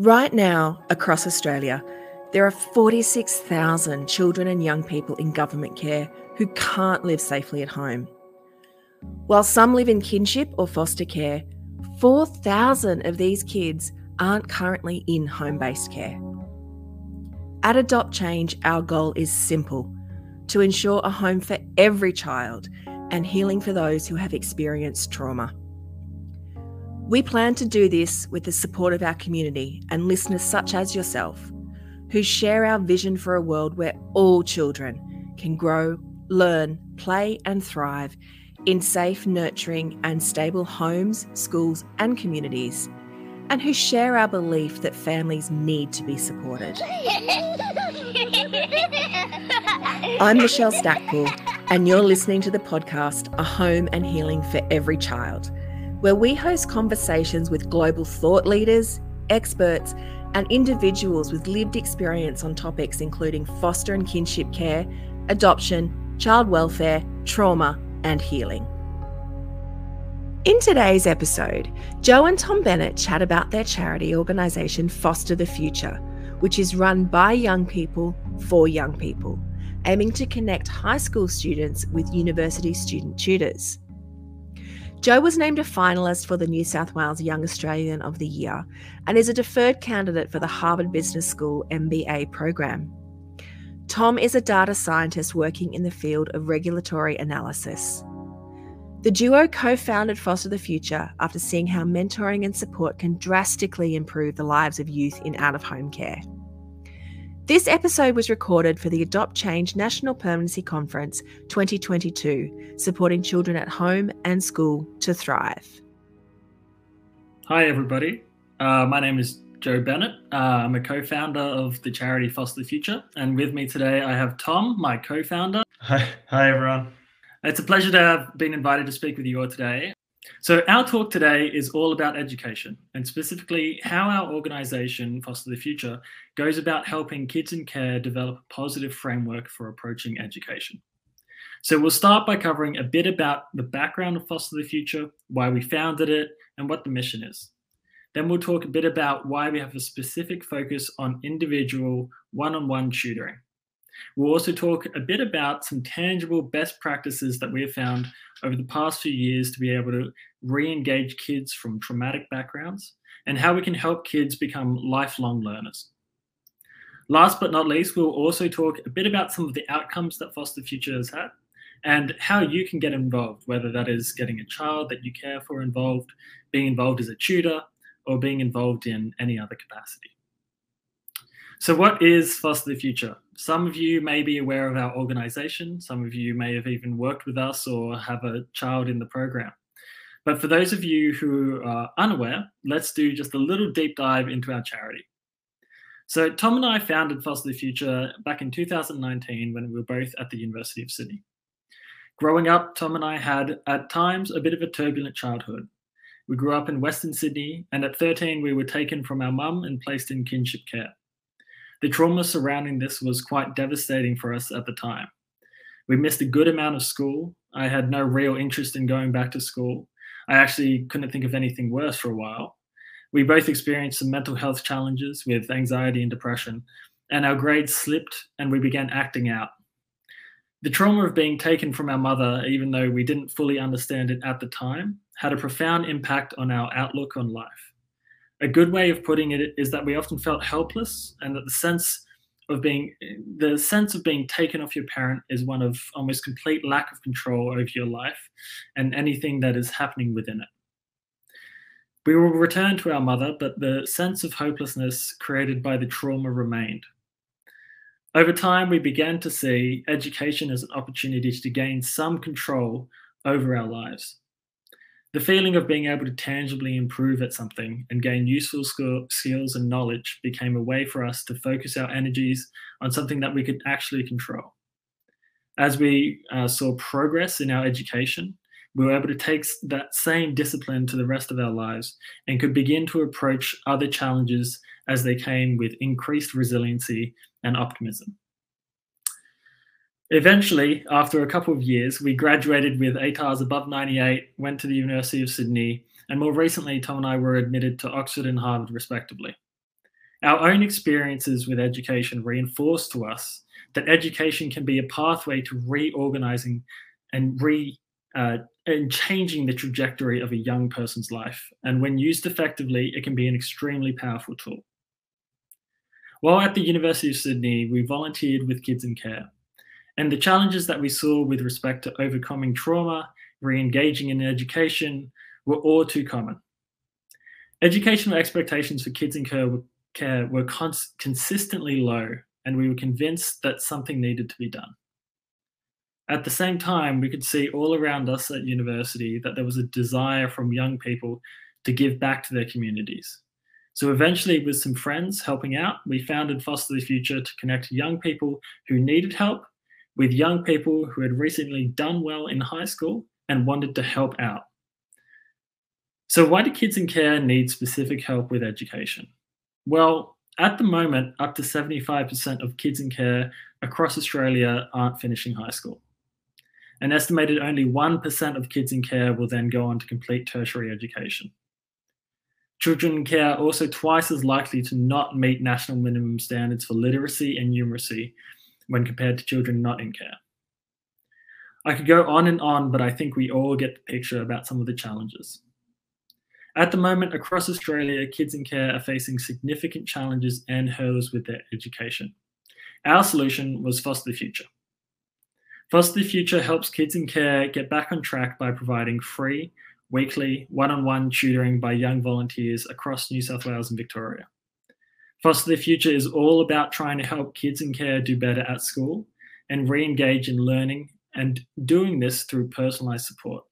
Right now, across Australia, there are 46,000 children and young people in government care who can't live safely at home. While some live in kinship or foster care, 4,000 of these kids aren't currently in home-based care. At Adopt Change, our goal is simple: to ensure a home for every child and healing for those who have experienced trauma. We plan to do this with the support of our community and listeners such as yourself, who share our vision for a world where all children can grow, learn, play and thrive in safe, nurturing and stable homes, schools and communities, and who share our belief that families need to be supported. I'm Michelle Stacpoole, and you're listening to the podcast A Home and Healing for Every Child, where we host conversations with global thought leaders, experts, and individuals with lived experience on topics including foster and kinship care, adoption, child welfare, trauma, and healing. In today's episode, Joe and Tom Bennett chat about their charity organisation Foster the Future, which is run by young people for young people, aiming to connect high school students with university student tutors. Joe was named a finalist for the New South Wales Young Australian of the Year and is a deferred candidate for the Harvard Business School MBA program. Tom is a data scientist working in the field of regulatory analysis. The duo co-founded Foster the Future after seeing how mentoring and support can drastically improve the lives of youth in out-of-home care. This episode was recorded for the Adopt Change National Permanency Conference 2022, supporting children at home and school to thrive. Hi, everybody. My name is Joe Bennett. I'm a co-founder of the charity Foster the Future. And with me today, I have Tom, my co-founder. Hi, everyone. It's a pleasure to have been invited to speak with you all today. So our talk today is all about education, and specifically how our organisation, Foster the Future, goes about helping kids in care develop a positive framework for approaching education. So we'll start by covering a bit about the background of Foster the Future, why we founded it, and what the mission is. Then we'll talk a bit about why we have a specific focus on individual one-on-one tutoring. We'll also talk a bit about some tangible best practices that we have found over the past few years to be able to re-engage kids from traumatic backgrounds, and how we can help kids become lifelong learners. Last but not least, we'll also talk a bit about some of the outcomes that Foster the Future has had and how you can get involved, whether that is getting a child that you care for involved, being involved as a tutor, or being involved in any other capacity. So what is Foster the Future? Some of you may be aware of our organisation. Some of you may have even worked with us or have a child in the program. But for those of you who are unaware, let's do just a little deep dive into our charity. So Tom and I founded Foster the Future back in 2019 when we were both at the University of Sydney. Growing up, Tom and I had, at times, a bit of a turbulent childhood. We grew up in Western Sydney, and at 13, we were taken from our mum and placed in kinship care. The trauma surrounding this was quite devastating for us at the time. We missed a good amount of school. I had no real interest in going back to school. I actually couldn't think of anything worse for a while. We both experienced some mental health challenges with anxiety and depression, and our grades slipped and we began acting out. The trauma of being taken from our mother, even though we didn't fully understand it at the time, had a profound impact on our outlook on life. A good way of putting it is that we often felt helpless, and that the sense of being taken off your parent is one of almost complete lack of control over your life and anything that is happening within it. We will return to our mother, but the sense of hopelessness created by the trauma remained. Over time, we began to see education as an opportunity to gain some control over our lives. The feeling of being able to tangibly improve at something and gain useful skills and knowledge became a way for us to focus our energies on something that we could actually control. As we saw progress in our education, we were able to take that same discipline to the rest of our lives and could begin to approach other challenges as they came with increased resiliency and optimism. Eventually, after a couple of years, we graduated with ATARs above 98, went to the University of Sydney, and more recently, Tom and I were admitted to Oxford and Harvard, respectively. Our own experiences with education reinforce to us that education can be a pathway to reorganizing and changing the trajectory of a young person's life. And when used effectively, it can be an extremely powerful tool. While at the University of Sydney, we volunteered with Kids in Care. And the challenges that we saw with respect to overcoming trauma, re-engaging in education, were all too common. Educational expectations for Kids in Care were consistently low, and we were convinced that something needed to be done. At the same time, we could see all around us at university that there was a desire from young people to give back to their communities. So eventually, with some friends helping out, we founded Foster the Future to connect young people who needed help with young people who had recently done well in high school and wanted to help out. So why do Kids in Care need specific help with education? Well, at the moment, up to 75% of kids in care across Australia aren't finishing high school. An estimated only 1% of kids in care will then go on to complete tertiary education. Children in care are also twice as likely to not meet national minimum standards for literacy and numeracy when compared to children not in care. I could go on and on, but I think we all get the picture about some of the challenges. At the moment, across Australia, kids in care are facing significant challenges and hurdles with their education. Our solution was Foster the Future. Foster the Future helps kids in care get back on track by providing free, weekly, one-on-one tutoring by young volunteers across New South Wales and Victoria. Foster the Future is all about trying to help kids in care do better at school and re-engage in learning, and doing this through personalised support.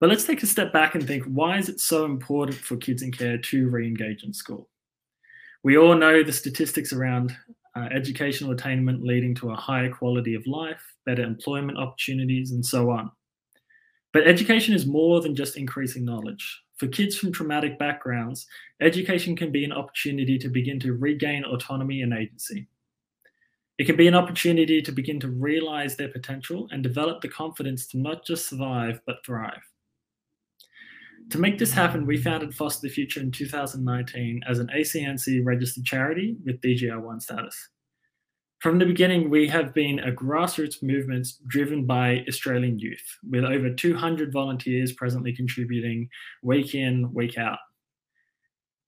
But let's take a step back and think, why is it so important for kids in care to re-engage in school? We all know the statistics around educational attainment leading to a higher quality of life, better employment opportunities, and so on. But education is more than just increasing knowledge. For kids from traumatic backgrounds, education can be an opportunity to begin to regain autonomy and agency. It can be an opportunity to begin to realize their potential and develop the confidence to not just survive, but thrive. To make this happen, we founded Foster the Future in 2019 as an ACNC registered charity with DGR1 status. From the beginning, we have been a grassroots movement driven by Australian youth, with over 200 volunteers presently contributing week in, week out.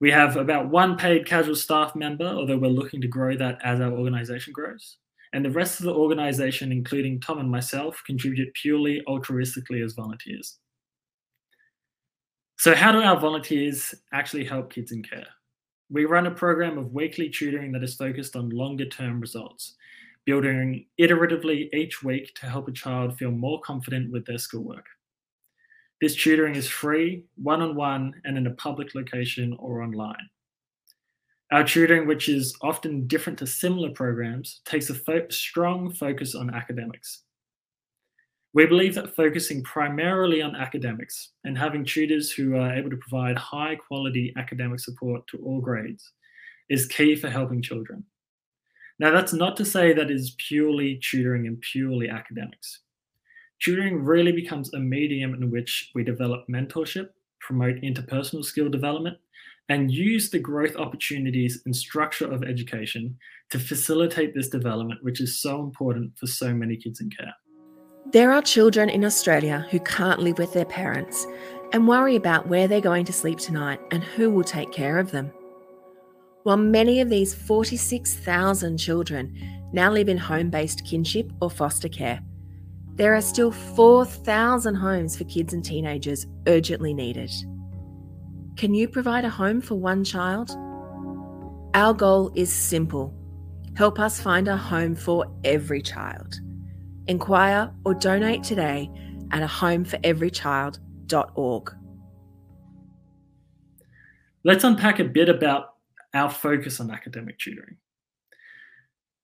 We have about one paid casual staff member, although we're looking to grow that as our organisation grows. And the rest of the organisation, including Tom and myself, contribute purely altruistically as volunteers. So how do our volunteers actually help kids in care? We run a program of weekly tutoring that is focused on longer-term results, building iteratively each week to help a child feel more confident with their schoolwork. This tutoring is free, one-on-one, and in a public location or online. Our tutoring, which is often different to similar programs, takes a strong focus on academics. We believe that focusing primarily on academics and having tutors who are able to provide high quality academic support to all grades is key for helping children. Now, that's not to say that it is purely tutoring and purely academics. Tutoring really becomes a medium in which we develop mentorship, promote interpersonal skill development, and use the growth opportunities and structure of education to facilitate this development, which is so important for so many kids in care. There are children in Australia who can't live with their parents and worry about where they're going to sleep tonight and who will take care of them. While many of these 46,000 children now live in home-based kinship or foster care, there are still 4,000 homes for kids and teenagers urgently needed. Can you provide a home for one child? Our goal is simple. Help us find a home for every child. Inquire or donate today at ahomeforeverychild.org. Let's unpack a bit about our focus on academic tutoring.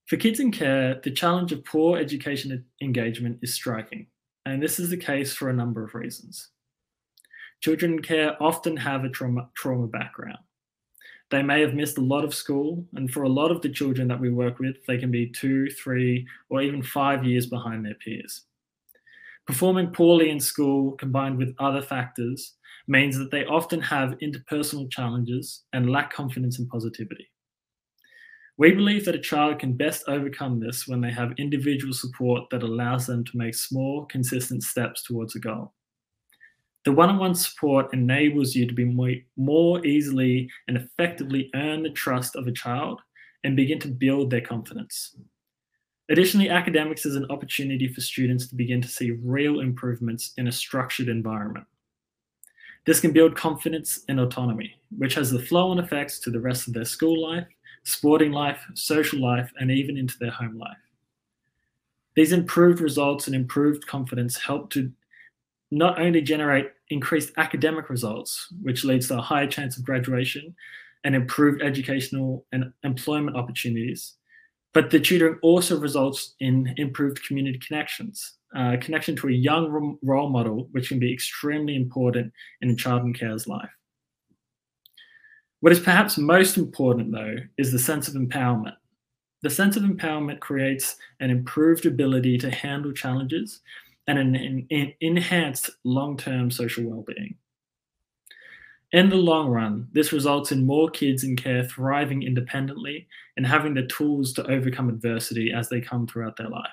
For kids in care, the challenge of poor education engagement is striking, and this is the case for a number of reasons. Children in care often have a trauma background. They may have missed a lot of school, and for a lot of the children that we work with, they can be 2, 3, or even 5 years behind their peers. Performing poorly in school, combined with other factors, means that they often have interpersonal challenges and lack confidence and positivity. We believe that a child can best overcome this when they have individual support that allows them to make small, consistent steps towards a goal. The one-on-one support enables you to be more easily and effectively earn the trust of a child and begin to build their confidence. Additionally, academics is an opportunity for students to begin to see real improvements in a structured environment. This can build confidence and autonomy, which has the flow-on effects to the rest of their school life, sporting life, social life, and even into their home life. These improved results and improved confidence help to not only generate increased academic results, which leads to a higher chance of graduation and improved educational and employment opportunities, but the tutoring also results in improved community connections, connection to a young role model, which can be extremely important in a child in care's life. What is perhaps most important, though, is the sense of empowerment. The sense of empowerment creates an improved ability to handle challenges and an enhanced long-term social well-being. In the long run, this results in more kids in care thriving independently and having the tools to overcome adversity as they come throughout their life.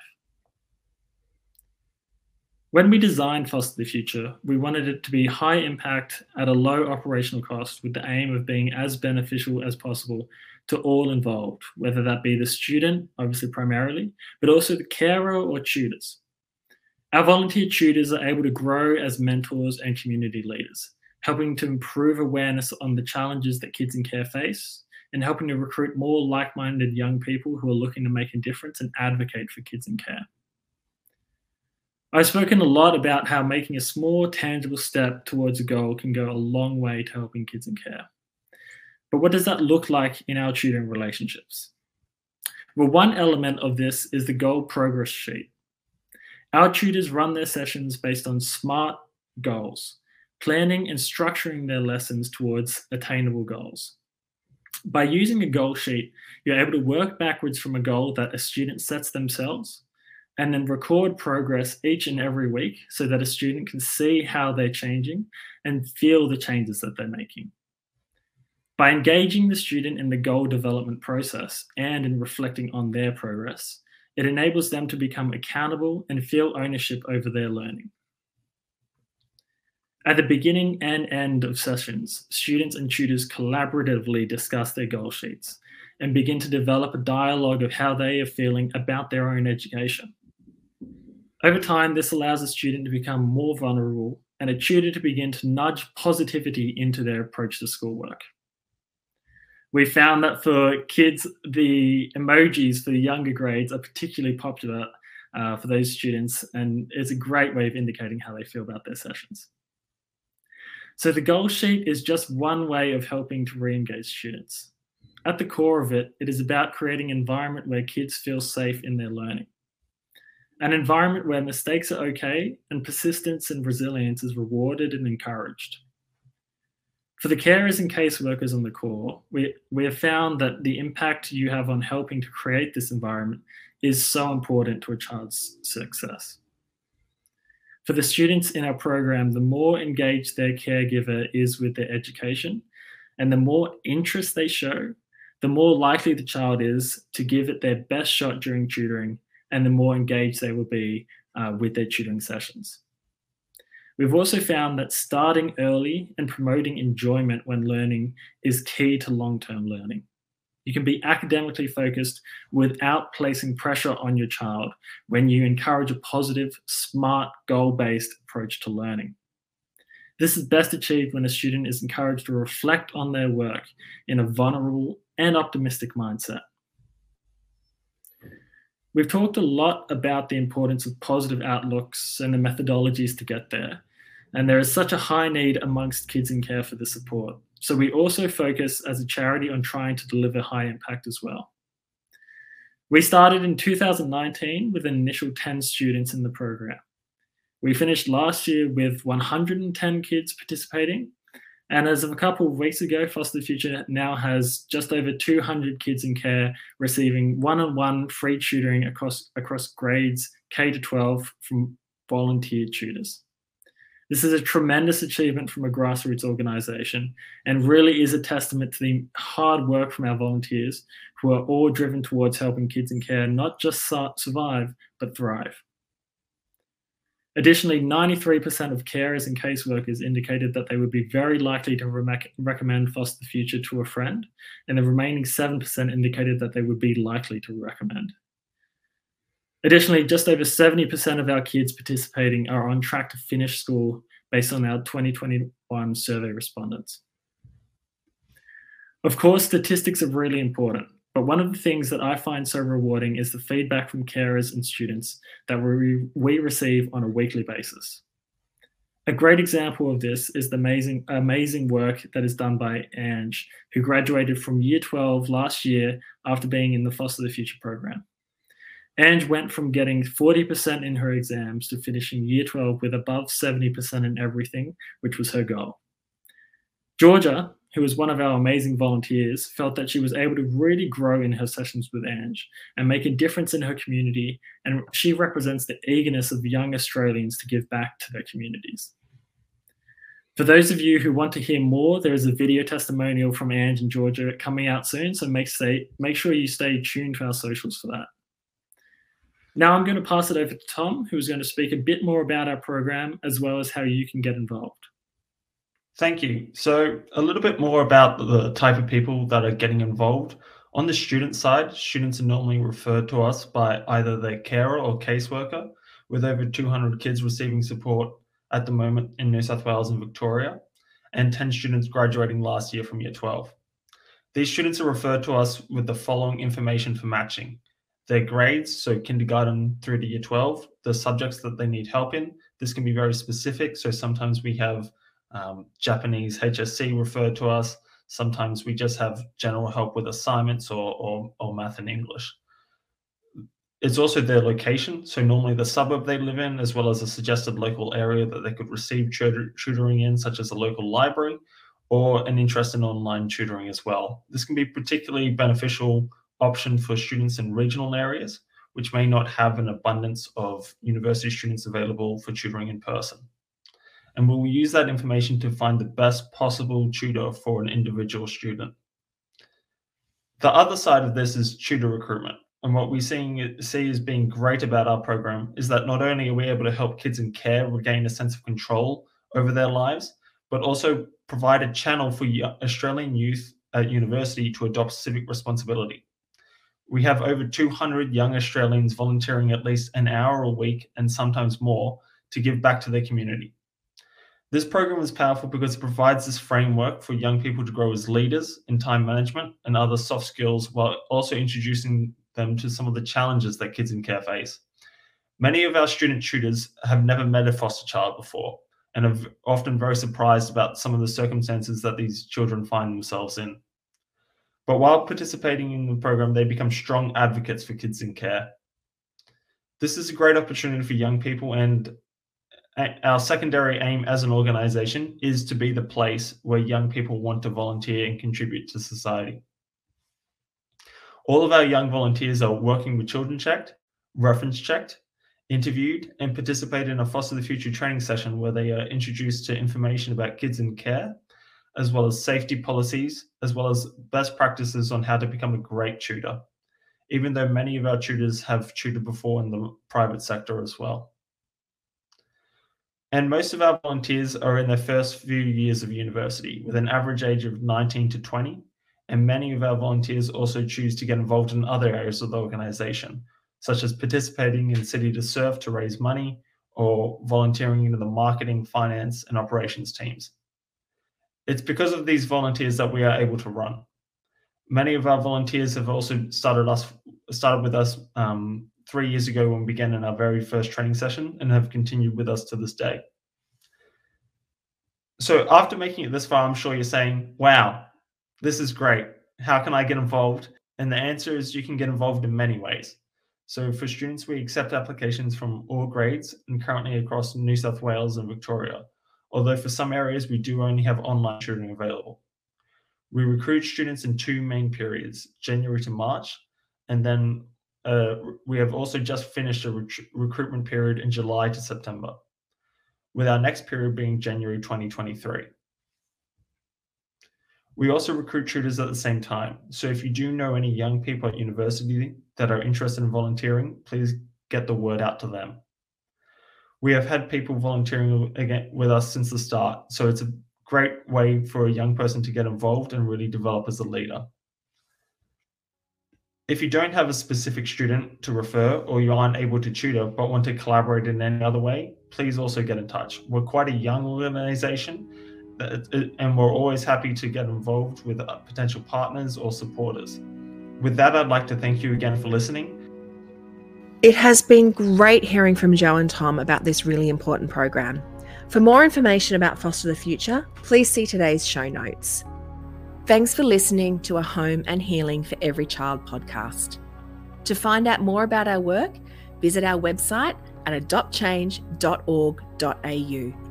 When we designed Foster the Future, we wanted it to be high impact at a low operational cost with the aim of being as beneficial as possible to all involved, whether that be the student, obviously primarily, but also the carer or tutors. Our volunteer tutors are able to grow as mentors and community leaders, helping to improve awareness on the challenges that kids in care face and helping to recruit more like-minded young people who are looking to make a difference and advocate for kids in care. I've spoken a lot about how making a small, tangible step towards a goal can go a long way to helping kids in care. But what does that look like in our tutoring relationships? Well, one element of this is the goal progress sheet. Our tutors run their sessions based on SMART goals, planning and structuring their lessons towards attainable goals. By using a goal sheet, you're able to work backwards from a goal that a student sets themselves and then record progress each and every week so that a student can see how they're changing and feel the changes that they're making. By engaging the student in the goal development process and in reflecting on their progress, it enables them to become accountable and feel ownership over their learning. At the beginning and end of sessions, students and tutors collaboratively discuss their goal sheets and begin to develop a dialogue of how they are feeling about their own education. Over time, this allows a student to become more vulnerable and a tutor to begin to nudge positivity into their approach to schoolwork. We found that for kids, the emojis for the younger grades are particularly popular for those students, and it's a great way of indicating how they feel about their sessions. So the goal sheet is just one way of helping to re-engage students. At the core of it, it is about creating an environment where kids feel safe in their learning, an environment where mistakes are okay and persistence and resilience is rewarded and encouraged. For the carers and caseworkers on the core, we have found that the impact you have on helping to create this environment is so important to a child's success. For the students in our program, the more engaged their caregiver is with their education and the more interest they show, the more likely the child is to give it their best shot during tutoring and the more engaged they will be with their tutoring sessions. We've also found that starting early and promoting enjoyment when learning is key to long-term learning. You can be academically focused without placing pressure on your child when you encourage a positive, smart, goal-based approach to learning. This is best achieved when a student is encouraged to reflect on their work in a vulnerable and optimistic mindset. We've talked a lot about the importance of positive outlooks and the methodologies to get there. And there is such a high need amongst kids in care for the support. So we also focus as a charity on trying to deliver high impact as well. We started in 2019 with an initial 10 students in the program. We finished last year with 110 kids participating. And as of a couple of weeks ago, Foster the Future now has just over 200 kids in care receiving one-on-one free tutoring across grades K to 12 from volunteer tutors. This is a tremendous achievement from a grassroots organisation and really is a testament to the hard work from our volunteers who are all driven towards helping kids in care not just survive, but thrive. Additionally, 93% of carers and caseworkers indicated that they would be very likely to recommend Foster the Future to a friend, and the remaining 7% indicated that they would be likely to recommend. Additionally, just over 70% of our kids participating are on track to finish school based on our 2021 survey respondents. Of course, statistics are really important, but one of the things that I find so rewarding is the feedback from carers and students that we receive on a weekly basis. A great example of this is the amazing work that is done by Ange, who graduated from Year 12 last year after being in the Foster the Future program. Ange went from getting 40% in her exams to finishing Year 12 with above 70% in everything, which was her goal. Georgia, who was one of our amazing volunteers, felt that she was able to really grow in her sessions with Ange and make a difference in her community, and she represents the eagerness of young Australians to give back to their communities. For those of you who want to hear more, there is a video testimonial from Ange and Georgia coming out soon, so make sure you stay tuned to our socials for that. Now I'm going to pass it over to Tom, who's going to speak a bit more about our program, as well as how you can get involved. Thank you. So a little bit more about the type of people that are getting involved. On the student side, students are normally referred to us by either their carer or caseworker, with over 200 kids receiving support at the moment in New South Wales and Victoria, and 10 students graduating last year from Year 12. These students are referred to us with the following information for matching: their grades, so kindergarten through to Year 12, the subjects that they need help in. This can be very specific, so sometimes we have Japanese HSC referred to us, sometimes we just have general help with assignments or math and English. It's also their location, so normally the suburb they live in, as well as a suggested local area that they could receive tutoring in, such as a local library, or an interest in online tutoring as well. This can be particularly beneficial option for students in regional areas, which may not have an abundance of university students available for tutoring in person. And we'll use that information to find the best possible tutor for an individual student. The other side of this is tutor recruitment. And what we see as being great about our program is that not only are we able to help kids in care regain a sense of control over their lives, but also provide a channel for Australian youth at university to adopt civic responsibility. We have over 200 young Australians volunteering at least an hour a week, and sometimes more, to give back to their community. This program is powerful because it provides this framework for young people to grow as leaders in time management and other soft skills, while also introducing them to some of the challenges that kids in care face. Many of our student tutors have never met a foster child before and are often very surprised about some of the circumstances that these children find themselves in. But while participating in the program, they become strong advocates for kids in care. This is a great opportunity for young people, and our secondary aim as an organization is to be the place where young people want to volunteer and contribute to society. All of our young volunteers are working with children checked, reference checked, interviewed, and participate in a Foster the Future training session where they are introduced to information about kids in care, as well as safety policies, as well as best practices on how to become a great tutor, even though many of our tutors have tutored before in the private sector as well. And most of our volunteers are in their first few years of university, with an average age of 19 to 20, and many of our volunteers also choose to get involved in other areas of the organisation, such as participating in City to Surf to raise money, or volunteering into the marketing, finance, and operations teams. It's because of these volunteers that we are able to run. Many of our volunteers have also started with us 3 years ago when we began in our very first training session, and have continued with us to this day. So after making it this far, I'm sure you're saying, wow, this is great. How can I get involved? And the answer is you can get involved in many ways. So for students, we accept applications from all grades and currently across New South Wales and Victoria, although for some areas we do only have online tutoring available. We recruit students in two main periods, January to March, and then we have also just finished a recruitment period in July to September. with our next period being January 2023. We also recruit tutors at the same time, so if you do know any young people at university that are interested in volunteering, please get the word out to them. We have had people volunteering with us since the start, so it's a great way for a young person to get involved and really develop as a leader. If you don't have a specific student to refer or you aren't able to tutor but want to collaborate in any other way, please also get in touch. We're quite a young organisation and we're always happy to get involved with potential partners or supporters. With that, I'd like to thank you again for listening. It has been great hearing from Joe and Tom about this really important program. For more information about Foster the Future, please see today's show notes. Thanks for listening to a Home and Healing for Every Child podcast. To find out more about our work, visit our website at adoptchange.org.au.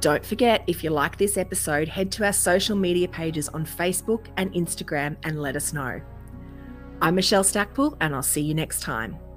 Don't forget, if you like this episode, head to our social media pages on Facebook and Instagram and let us know. I'm Michelle Stacpoole, and I'll see you next time.